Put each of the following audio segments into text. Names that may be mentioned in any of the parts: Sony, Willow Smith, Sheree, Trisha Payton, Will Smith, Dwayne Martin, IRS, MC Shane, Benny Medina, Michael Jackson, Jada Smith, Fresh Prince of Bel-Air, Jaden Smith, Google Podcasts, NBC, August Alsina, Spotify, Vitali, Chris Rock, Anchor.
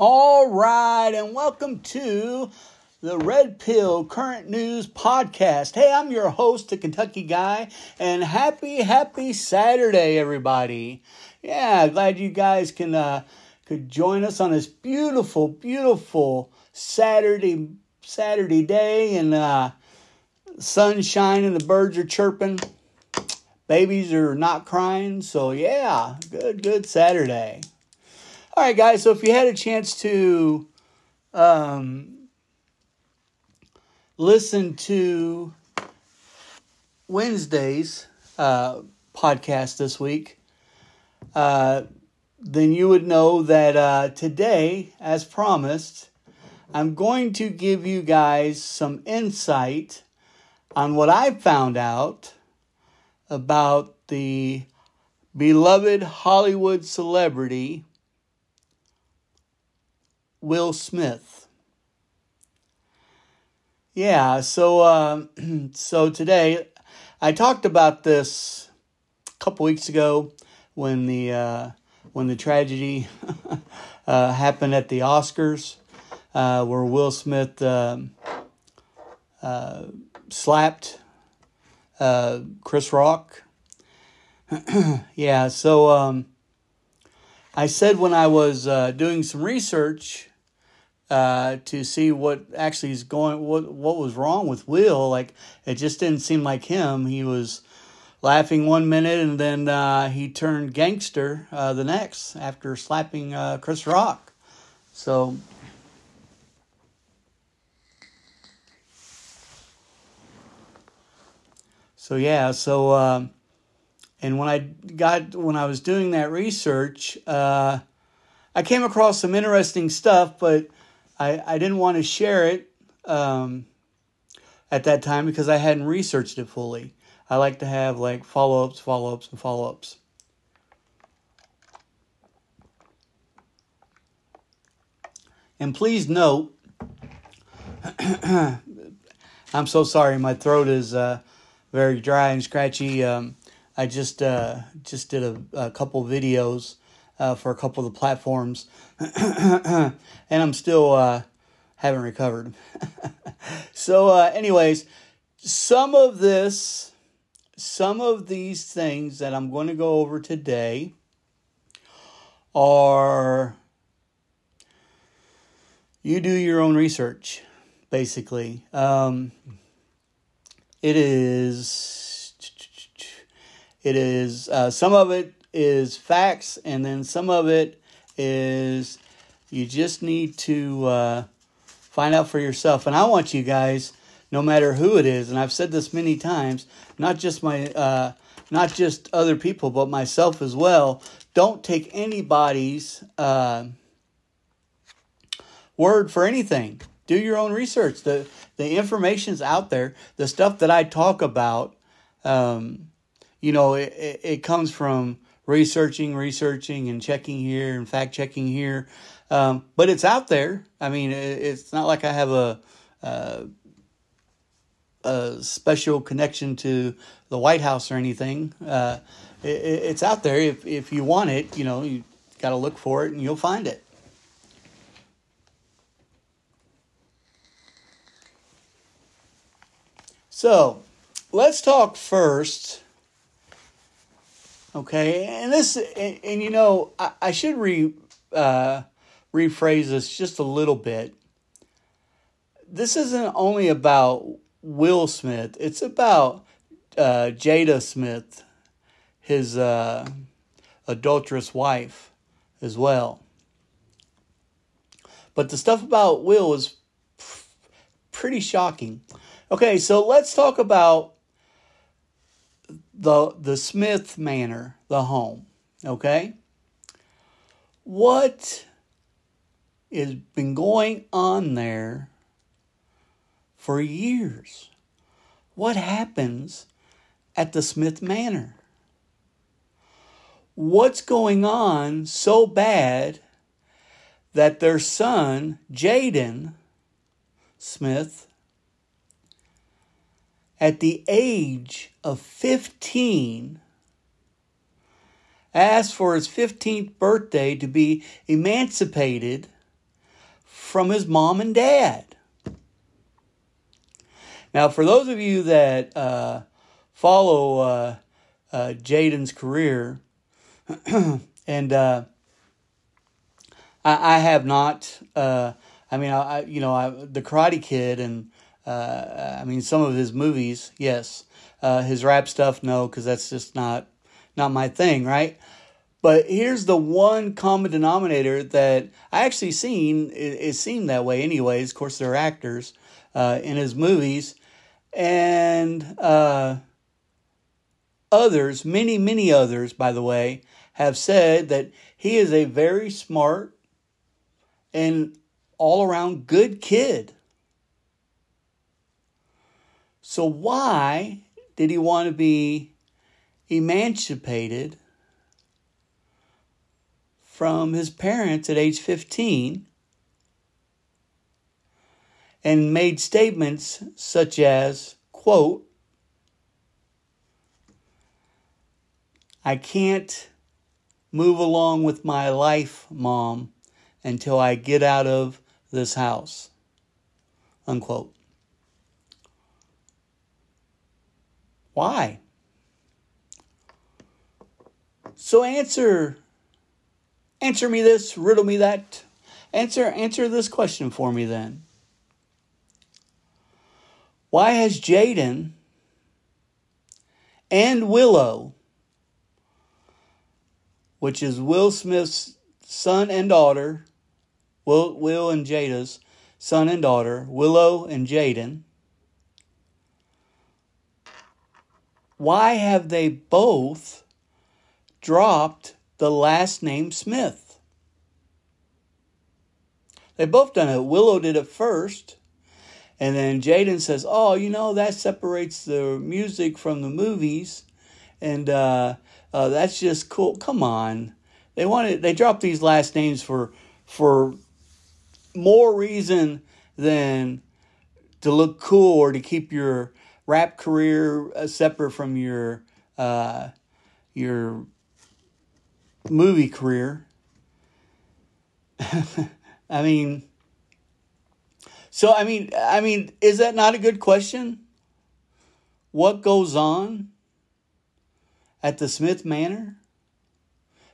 All right, and welcome to the Red Pill Current News Podcast. Hey, I'm your host, the Kentucky Guy, and happy Saturday, everybody. Yeah, glad you guys can could join us on this beautiful Saturday day, and sun's shining, the birds are chirping, babies are not crying. So yeah, good Saturday. All right, guys, so if you had a chance to listen to Wednesday's podcast this week, then you would know that today, as promised, I'm going to give you guys some insight on what I found out about the beloved Hollywood celebrity Will Smith. Yeah, so today, I talked about this a couple weeks ago when the tragedy happened at the Oscars, where Will Smith slapped Chris Rock. Yeah, so I said when I was doing some research to see what actually is what was wrong with Will. Like, it just didn't seem like him. He was laughing one minute, and then he turned gangster the next after slapping Chris Rock. So, yeah. So, and when I was doing that research, I came across some interesting stuff, but I didn't want to share it at that time because I hadn't researched it fully. I like to have like follow-ups. And please note, I'm so sorry, my throat is very dry and scratchy. I just did a couple videos for a couple of the platforms, and I'm still haven't recovered. So, anyways, some of these things that I'm going to go over today are, you do your own research, basically. It is some of it is facts, and then some of it is you just need to find out for yourself. And I want you guys, no matter who it is, and I've said this many times, not just other people, but myself as well, don't take anybody's word for anything. Do your own research. The information's out there. The stuff that I talk about, you know, it comes from researching and checking here and fact checking here. But it's out there. I mean, it's not like I have a special connection to the White House or anything. It's out there. If you want it, you know, you got to look for it and you'll find it. So let's talk first. Okay, and this, and you know, I should rephrase this just a little bit. This isn't only about Will Smith; it's about Jada Smith, his adulterous wife, as well. But the stuff about Will was pretty shocking. Okay, so let's talk about the Smith Manor, the home, okay? What has been going on there for years? What happens at the Smith Manor? What's going on so bad that their son, Jaden Smith, at the age of 15, asked for his 15th birthday to be emancipated from his mom and dad. Now, for those of you that follow Jaden's career, and I have not. The Karate Kid, and some of his movies, yes. His rap stuff, no, because that's just not my thing, right? But here's the one common denominator that I actually seen. It seemed that way, anyways. Of course, they're actors in his movies. And others, many, many others, by the way, have said that he is a very smart and all-around good kid. So why did he want to be emancipated from his parents at age 15 and made statements such as, quote, "I can't move along with my life, Mom, until I get out of this house," unquote. Why? So answer me this, riddle me that. Answer this question for me then. Why has Jaden and Willow, which is Will Smith's son and daughter, Will and Jada's son and daughter, Willow and Jaden, why have they both dropped the last name Smith? They both done it. Willow did it first, and then Jaden says, "Oh, that separates the music from the movies, and that's just cool." Come on, they dropped these last names for more reason than to look cool or to keep your rap career separate from your movie career. Is that not a good question? What goes on at the Smith Manor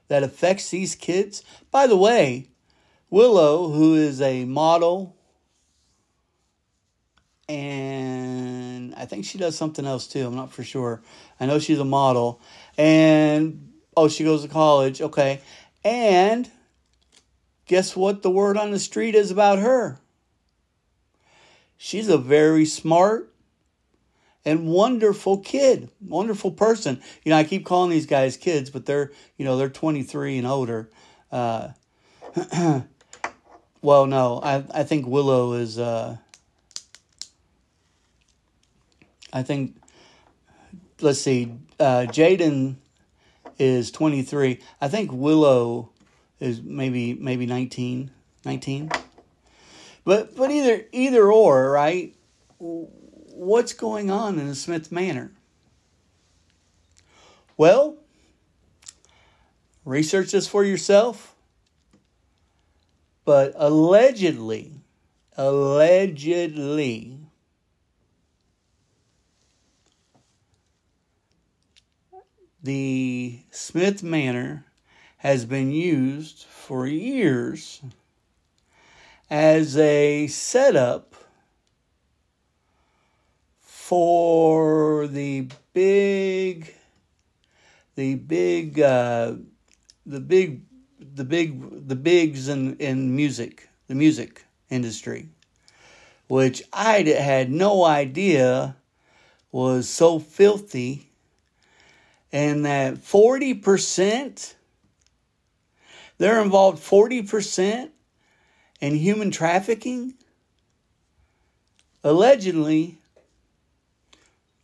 that affects these kids? By the way, Willow, who is a model, and I think she does something else too. I'm not for sure. I know she's a model. And, she goes to college. Okay. And guess what the word on the street is about her? She's a very smart and wonderful kid. Wonderful person. I keep calling these guys kids, but they're, they're 23 and older. Well, no. I think Willow is... Jaden is 23. I think Willow is maybe 19. But either or, right? What's going on in the Smith Manor? Well, research this for yourself. But allegedly, the Smith Manor has been used for years as a setup for the bigs in music, the music industry, which I had no idea was so filthy. And that 40%, they're involved 40% in human trafficking. Allegedly,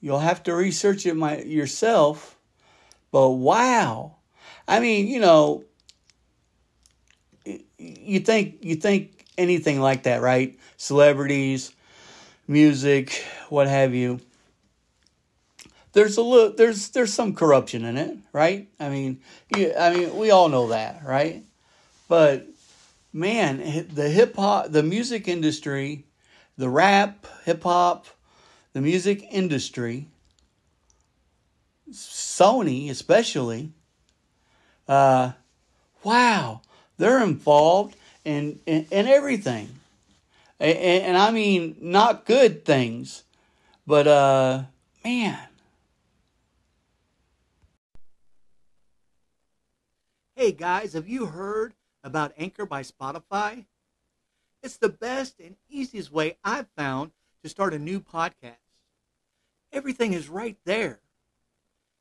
you'll have to research it yourself. But wow, you think anything like that, right? Celebrities, music, what have you. There's some corruption in it, right? We all know that, right? But man, the hip hop, the music industry, the rap, hip hop, the music industry, Sony especially, wow, they're involved in everything. And I mean, not good things, but man. Hey guys, have you heard about Anchor by Spotify? It's the best and easiest way I've found to start a new podcast. Everything is right there.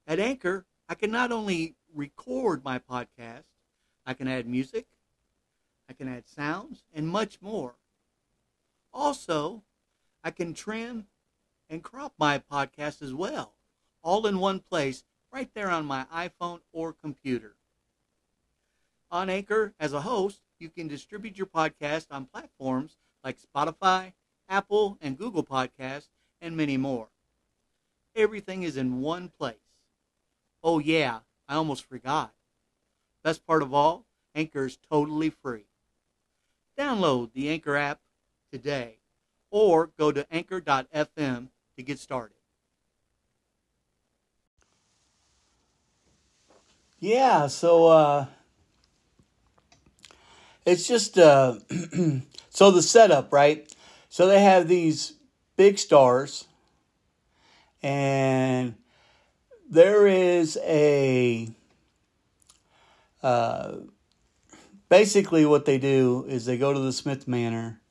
At Anchor, I can not only record my podcast, I can add music, I can add sounds, and much more. Also, I can trim and crop my podcast as well, all in one place, right there on my iPhone or computer. On Anchor, as a host, you can distribute your podcast on platforms like Spotify, Apple, and Google Podcasts, and many more. Everything is in one place. Oh yeah, I almost forgot. Best part of all, Anchor is totally free. Download the Anchor app today, or go to anchor.fm to get started. Yeah, so, it's just, so the setup, right? So they have these big stars, and there is a, basically what they do is they go to the Smith Manor,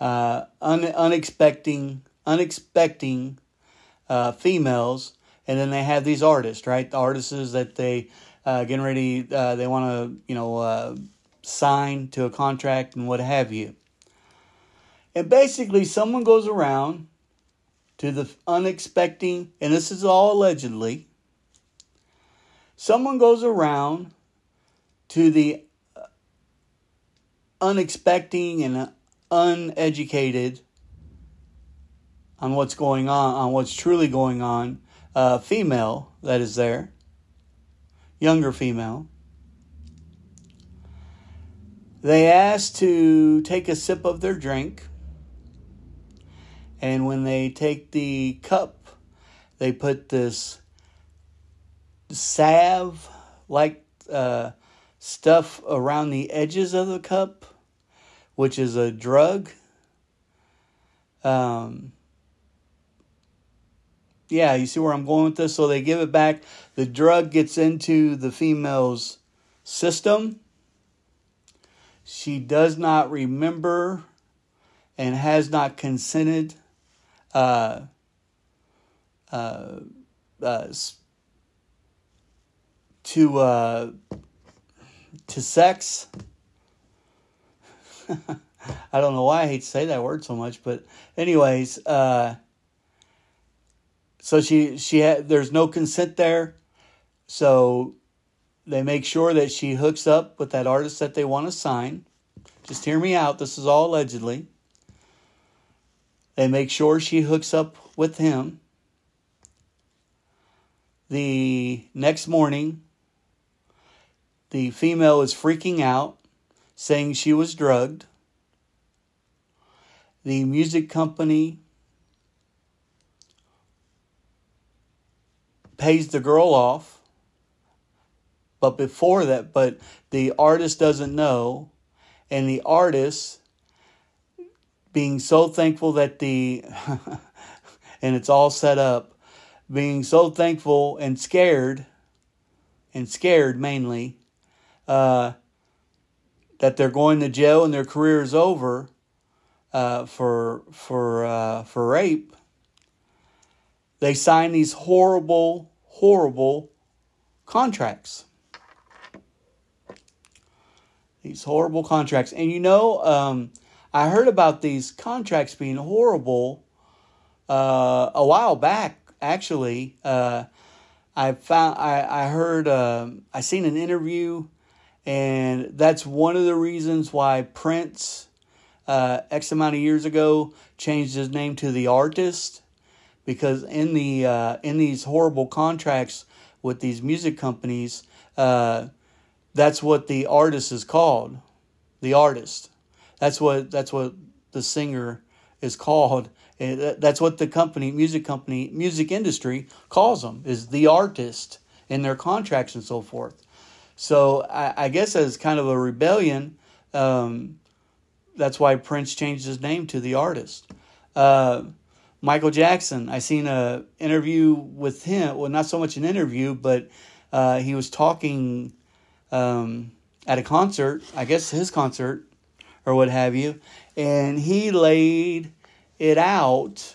unexpecting females, and then they have these artists, right? The artists that they, getting ready, they want to, signed to a contract and what have you. And basically someone goes around to the unexpected, and this is all allegedly, someone goes around to the unexpected and uneducated on what's going on what's truly going on, female that is there, younger female. They ask to take a sip of their drink, and when they take the cup, they put this salve-like stuff around the edges of the cup, which is a drug. Yeah, you see where I'm going with this? So they give it back. The drug gets into the female's system. She does not remember and has not consented to sex. I don't know why I hate to say that word so much, but anyways, so she there's no consent there, so. They make sure that she hooks up with that artist that they want to sign. Just hear me out. This is all allegedly. They make sure she hooks up with him. The next morning, the female is freaking out, saying she was drugged. The music company pays the girl off. But before that, but the artist doesn't know, and the artist, being so thankful that the, and it's all set up, being so thankful and scared mainly, that they're going to jail and their career is over, for rape. They sign these horrible contracts. These horrible contracts. And you know, I heard about these contracts being horrible a while back, actually. I seen an interview, and that's one of the reasons why Prince, X amount of years ago, changed his name to The Artist, because in these horrible contracts with these music companies, that's what the artist is called. the artist. That's what the singer is called. That's what the company, music industry calls them, is the artist in their contracts and so forth. So I guess as kind of a rebellion, that's why Prince changed his name to the artist. Michael Jackson, I seen a interview with him. Well, not so much an interview, but he was talking at a concert, I guess his concert or what have you, and he laid it out.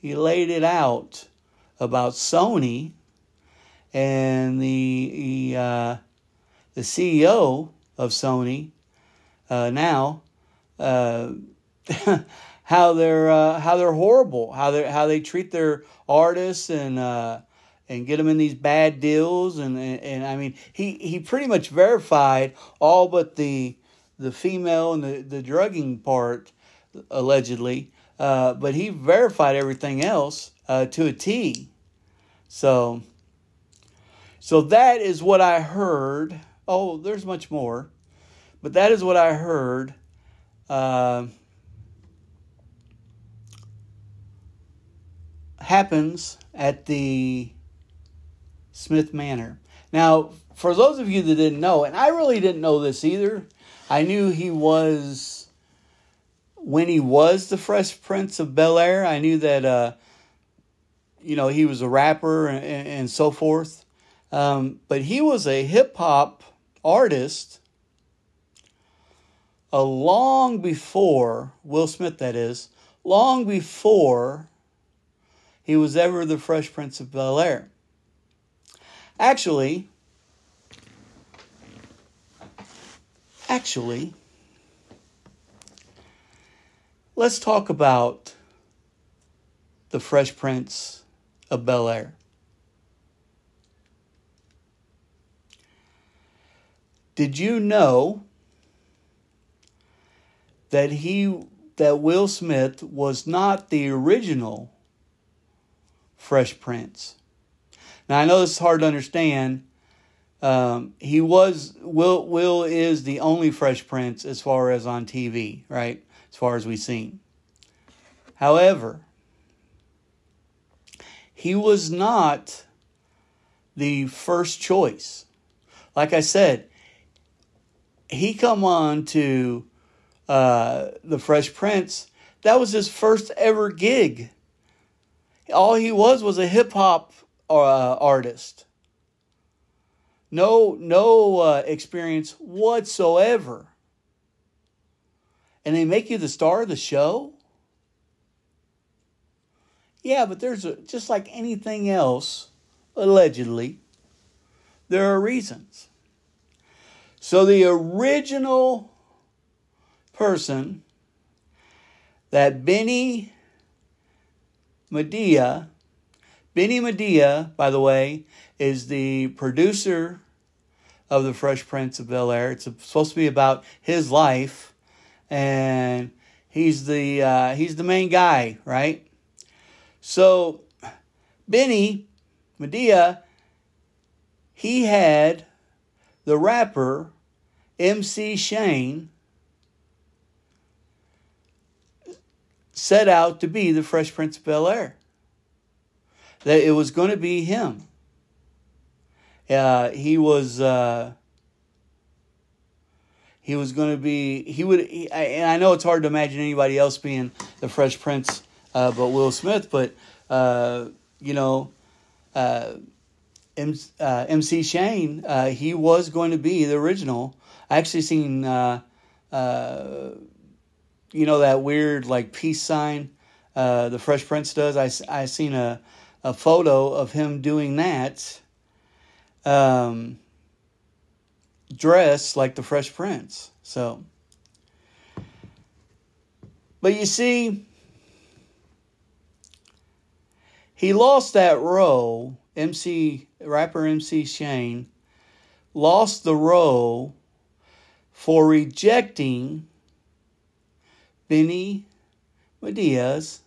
He laid it out about Sony and the CEO of Sony now. How they're horrible, how they treat their artists and get them in these bad deals, and I mean he pretty much verified all but the female and the drugging part, allegedly, but he verified everything else to a T. So that is what I heard. Oh, there's much more, but that is what I heard. Happens at the Smith Manor. Now, for those of you that didn't know, and I really didn't know this either, I knew he was, when he was the Fresh Prince of Bel-Air, I knew that, he was a rapper and so forth. But he was a hip-hop artist long before, Will Smith that is, long before he was ever the Fresh Prince of Bel-Air. Actually, let's talk about the Fresh Prince of Bel-Air. Did you know that Will Smith was not the original Fresh Prince? Now, I know this is hard to understand. Will is the only Fresh Prince as far as on TV, right? As far as we've seen. However, he was not the first choice. Like I said, he come on to the Fresh Prince. That was his first ever gig. All he was a hip-hop artist. No experience whatsoever. And they make you the star of the show? Yeah, but just like anything else, allegedly, there are reasons. So the original person that Benny Medina, by the way, is the producer of The Fresh Prince of Bel-Air. It's supposed to be about his life, and he's the main guy, right? So Benny Medina, he had the rapper MC Shane set out to be the Fresh Prince of Bel-Air. That it was going to be him. And I know it's hard to imagine anybody else being the Fresh Prince, but Will Smith, MC Shane, he was going to be the original. I actually seen, that weird like peace sign the Fresh Prince does. I seen a photo of him doing that, dressed like the Fresh Prince. So, but you see, he lost that role. MC Shane lost the role for rejecting Benny Medina's,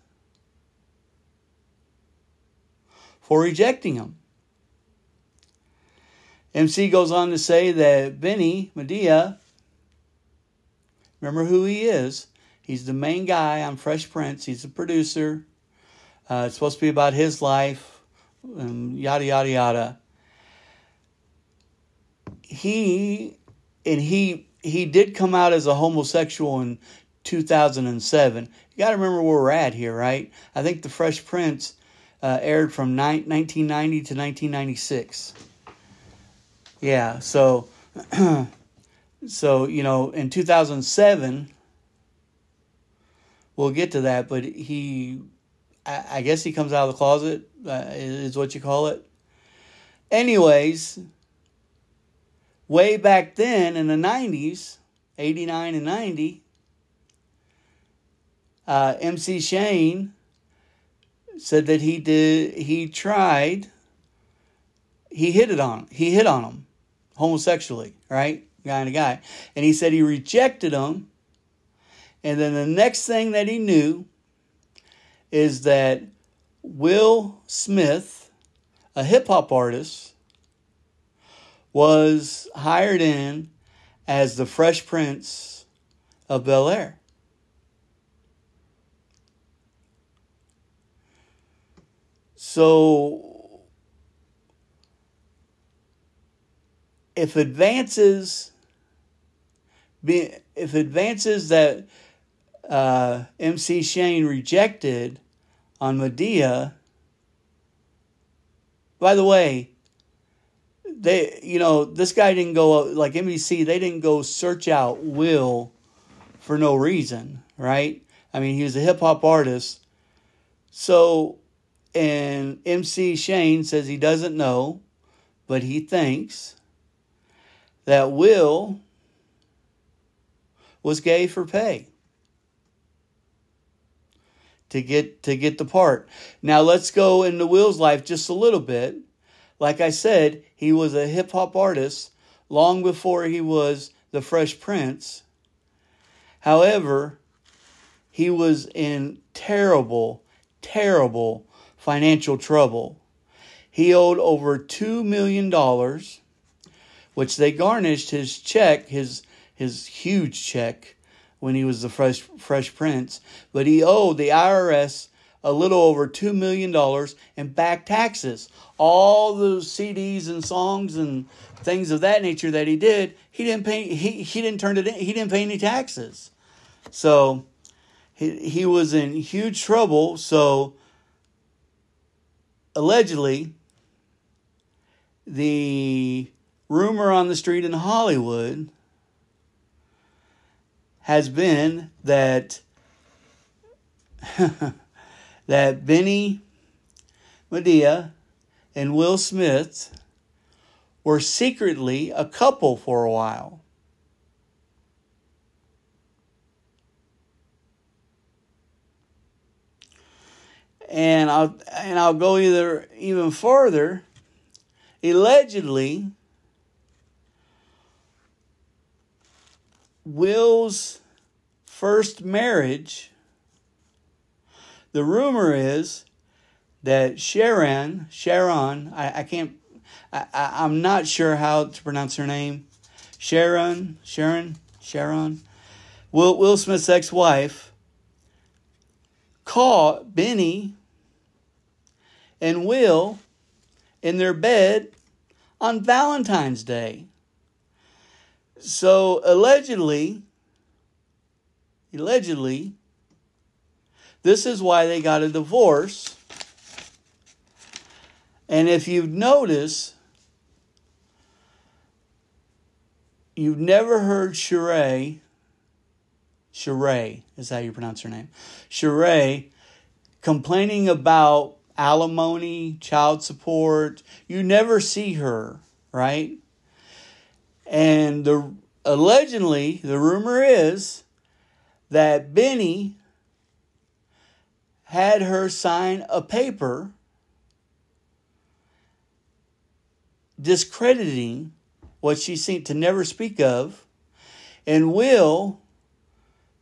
for rejecting him. MC goes on to say that Benny Medina Remember who he is. He's the main guy on Fresh Prince. He's the producer. It's supposed to be about his life, yada, yada, yada. He did come out as a homosexual in 2007. You got to remember where we're at here, right? I think the Fresh Prince aired from 1990 to 1996. Yeah, so, you know, in 2007, we'll get to that, but I guess he comes out of the closet, is what you call it. Anyways, way back then in the 90s, 89 and 90, MC Shane said that he hit on him homosexually, right? Guy to guy. And he said he rejected him. And then the next thing that he knew is that Will Smith, a hip-hop artist, was hired in as the Fresh Prince of Bel-Air. So, if advances that MC Shane rejected on Medea. By the way, this guy didn't go, like NBC, they didn't go search out Will for no reason, right? I mean, he was a hip-hop artist. So, and MC Shane says he doesn't know, but he thinks that Will was gay for pay. To get the part. Now let's go into Will's life just a little bit. Like I said, he was a hip-hop artist long before he was the Fresh Prince. However, he was in terrible, terrible financial trouble. He owed over $2 million, which they garnished his check, his huge check, when he was the Fresh Prince, but he owed the IRS a little over $2 million in back taxes. All those CDs and songs and things of that nature that he did, he didn't pay any taxes. So he was in huge trouble. So allegedly, the rumor on the street in Hollywood has been that that Benny Medina and Will Smith were secretly a couple for a while. And I'll go even further. Allegedly, Will's first marriage, the rumor is that Sharon, I'm not sure how to pronounce her name, Sharon, Will Smith's ex-wife, caught Benny and Will in their bed on Valentine's Day. So, allegedly, this is why they got a divorce. And if you've noticed, you've never heard Sheree is how you pronounce her name, Sheree, complaining about alimony, child support. You never see her, right? And allegedly, the rumor is that Benny had her sign a paper discrediting what she seemed to never speak of, and Will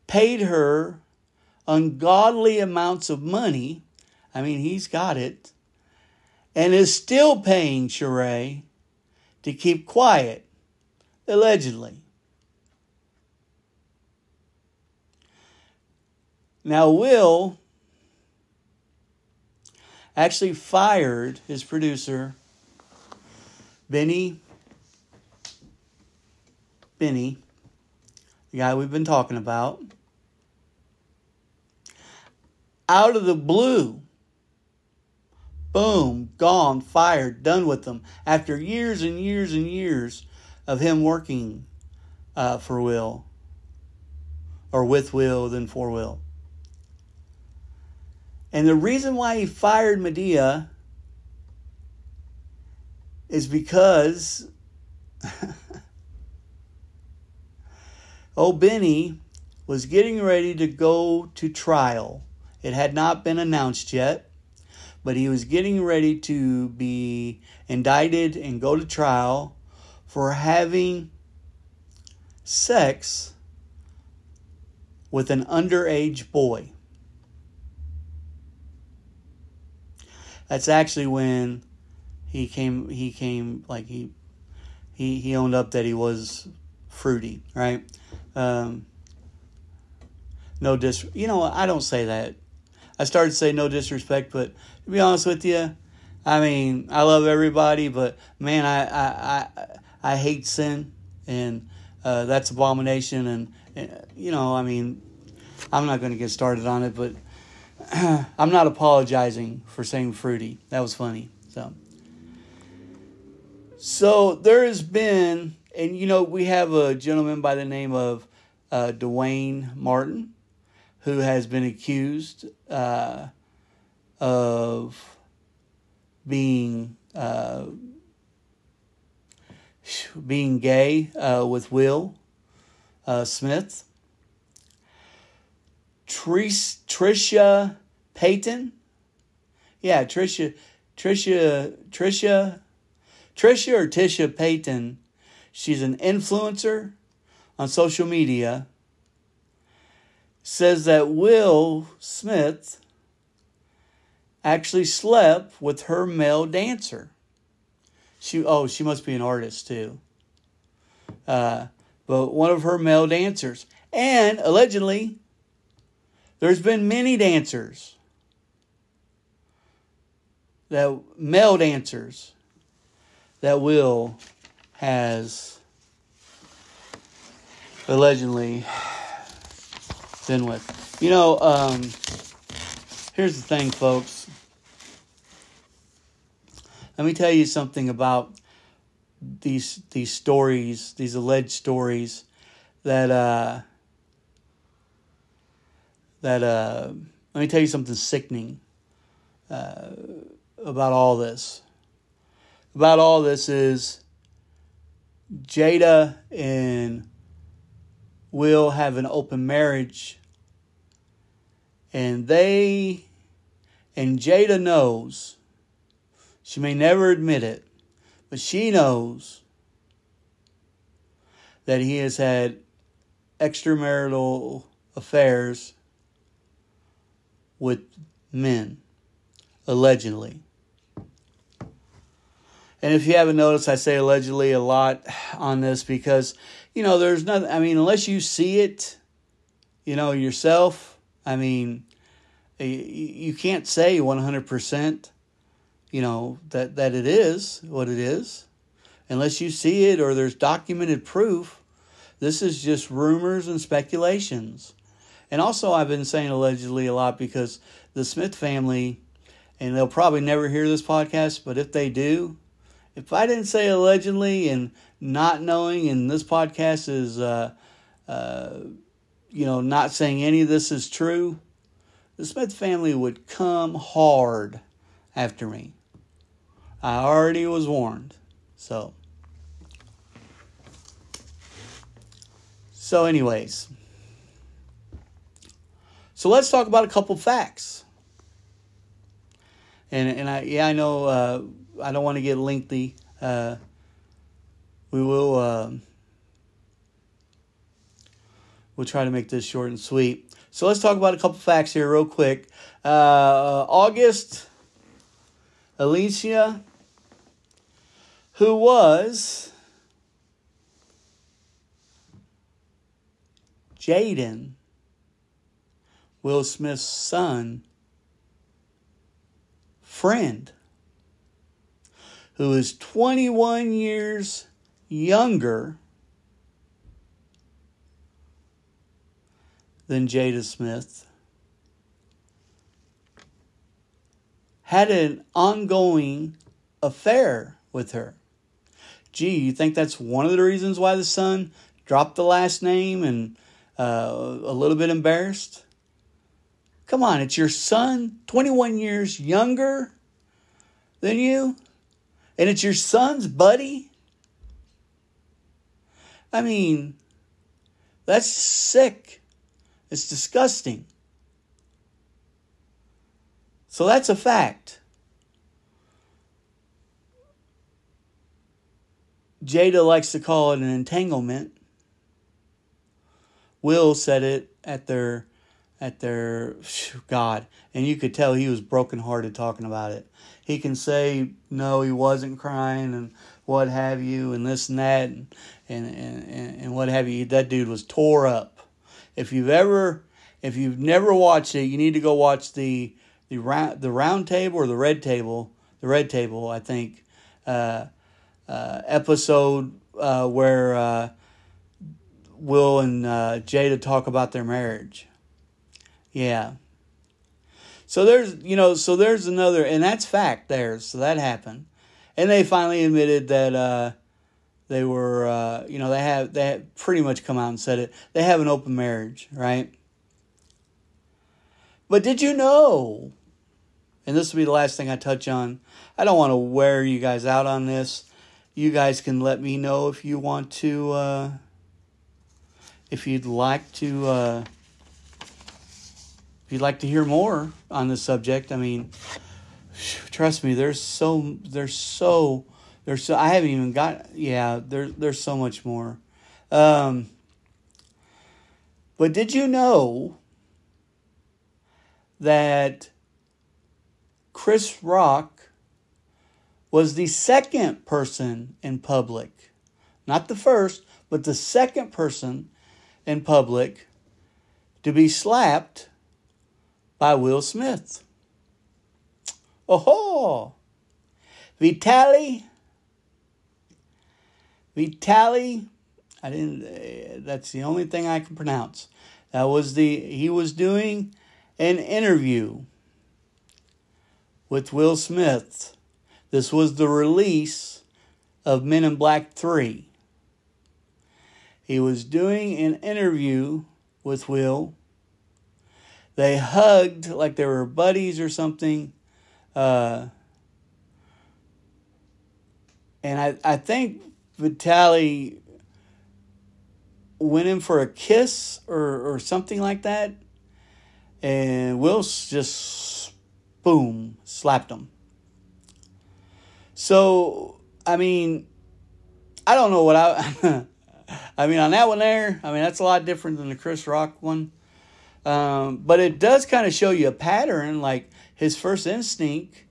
paid her ungodly amounts of money. I mean, he's got it, and is still paying Sheree to keep quiet. Allegedly. Now, Will actually fired his producer, Benny, the guy we've been talking about, out of the blue. Boom, gone, fired, done with them. After years and years and years of him working for Will, or with Will, then for Will. And the reason why he fired Medea is because old Benny was getting ready to go to trial. It had not been announced yet, but he was getting ready to be indicted and go to trial for having sex with an underage boy. That's actually when he owned up that he was fruity, right? No disrespect. You know, I don't say that. I started to say no disrespect, but to be honest with you, I mean, I love everybody, but man, I hate sin, and that's abomination, and you know, I mean, I'm not going to get started on it, but I'm not apologizing for saying fruity. That was funny. So there has been, and you know, we have a gentleman by the name of Dwayne Martin, who has been accused of being gay with Will Smith. Trisha Payton. Yeah, Trisha Payton. She's an influencer on social media. Says that Will Smith actually slept with her male dancer. She must be an artist too. But one of her male dancers. And allegedly, there's been many dancers, that male dancers, that Will has allegedly been with. You know, here's the thing, folks. Let me tell you something about these stories, these alleged stories that let me tell you something sickening about all this. About all this is Jada and Will have an open marriage, and Jada knows. She may never admit it, but she knows that he has had extramarital affairs with men, allegedly. And if you haven't noticed, I say allegedly a lot on this because, you know, there's nothing, I mean, unless you see it, you know, yourself, I mean, you can't say 100%, you know, that it is what it is. Unless you see it or there's documented proof, this is just rumors and speculations. And also, I've been saying allegedly a lot because the Smith family, and they'll probably never hear this podcast, but if they do, if I didn't say allegedly and not knowing, and this podcast is, you know, not saying any of this is true, the Smith family would come hard after me. I already was warned. So anyways. So let's talk about a couple facts. And I know I don't want to get lengthy. We will we'll try to make this short and sweet. So let's talk about a couple facts here real quick. August Alsina, who was Jaden Will Smith's son, friend, who is 21 years younger than Jada Smith, had an ongoing affair with her. Gee, you think that's one of the reasons why the son dropped the last name and a little bit embarrassed? Come on, it's your son, 21 years younger than you, and it's your son's buddy? I mean, that's sick. It's disgusting. So that's a fact. Jada likes to call it an entanglement. Will said it at their God, and you could tell he was brokenhearted talking about it. He can say no, he wasn't crying and what have you, and this and that, and what have you. That dude was tore up. If you've never watched it, you need to go watch the round table or the red table, I think, episode where Will and Jada talk about their marriage. Yeah. So there's another, and that's fact there. So that happened, and they finally admitted that they were, they had pretty much come out and said it. They have an open marriage, right? But did you know? And this will be the last thing I touch on. I don't want to wear you guys out on this. You guys can let me know if you want to, if you'd like to hear more on this subject. I mean, trust me, I haven't even got, there's so much more. But did you know that Chris Rock was the second person in public, not the first, but the second person in public to be slapped by Will Smith? Oh-ho! Vitali, that's the only thing I can pronounce. He was doing an interview with Will Smith. This was the release of Men in Black 3. He was doing an interview with Will. They hugged like they were buddies or something. And I think Vitali went in for a kiss or something like that. And Will just, boom, slapped him. So, I mean, I don't know what I... I mean, on that one there, I mean, that's a lot different than the Chris Rock one. But it does kind of show you a pattern. Like, his first instinct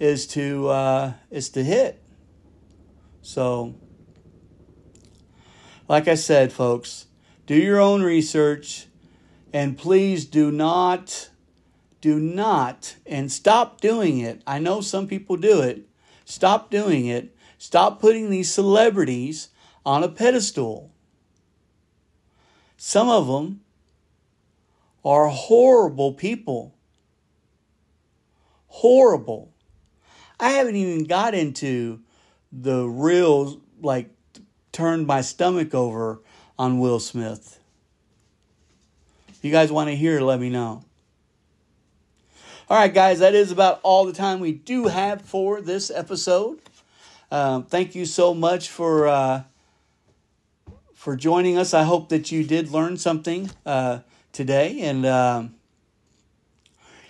is to hit. So, like I said, folks, do your own research, and please do not, and stop doing it. I know some people do it. Stop doing it. Stop putting these celebrities on a pedestal. Some of them are horrible people. Horrible. I haven't even got into the real, like, turned my stomach over on Will Smith. If you guys want to hear, let me know. All right, guys, that is about all the time we do have for this episode. Thank you so much for joining us. I hope that you did learn something today. And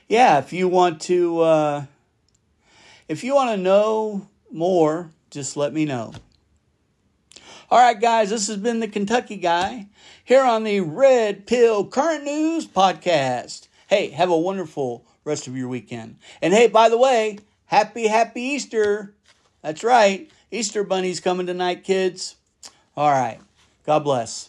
if you want to know more, just let me know. All right, guys, this has been the Kentucky Guy here on the Red Pill Current News Podcast. Hey, have a wonderful rest of your weekend. And hey, by the way, happy Easter. That's right. Easter Bunny's coming tonight, kids. All right. God bless.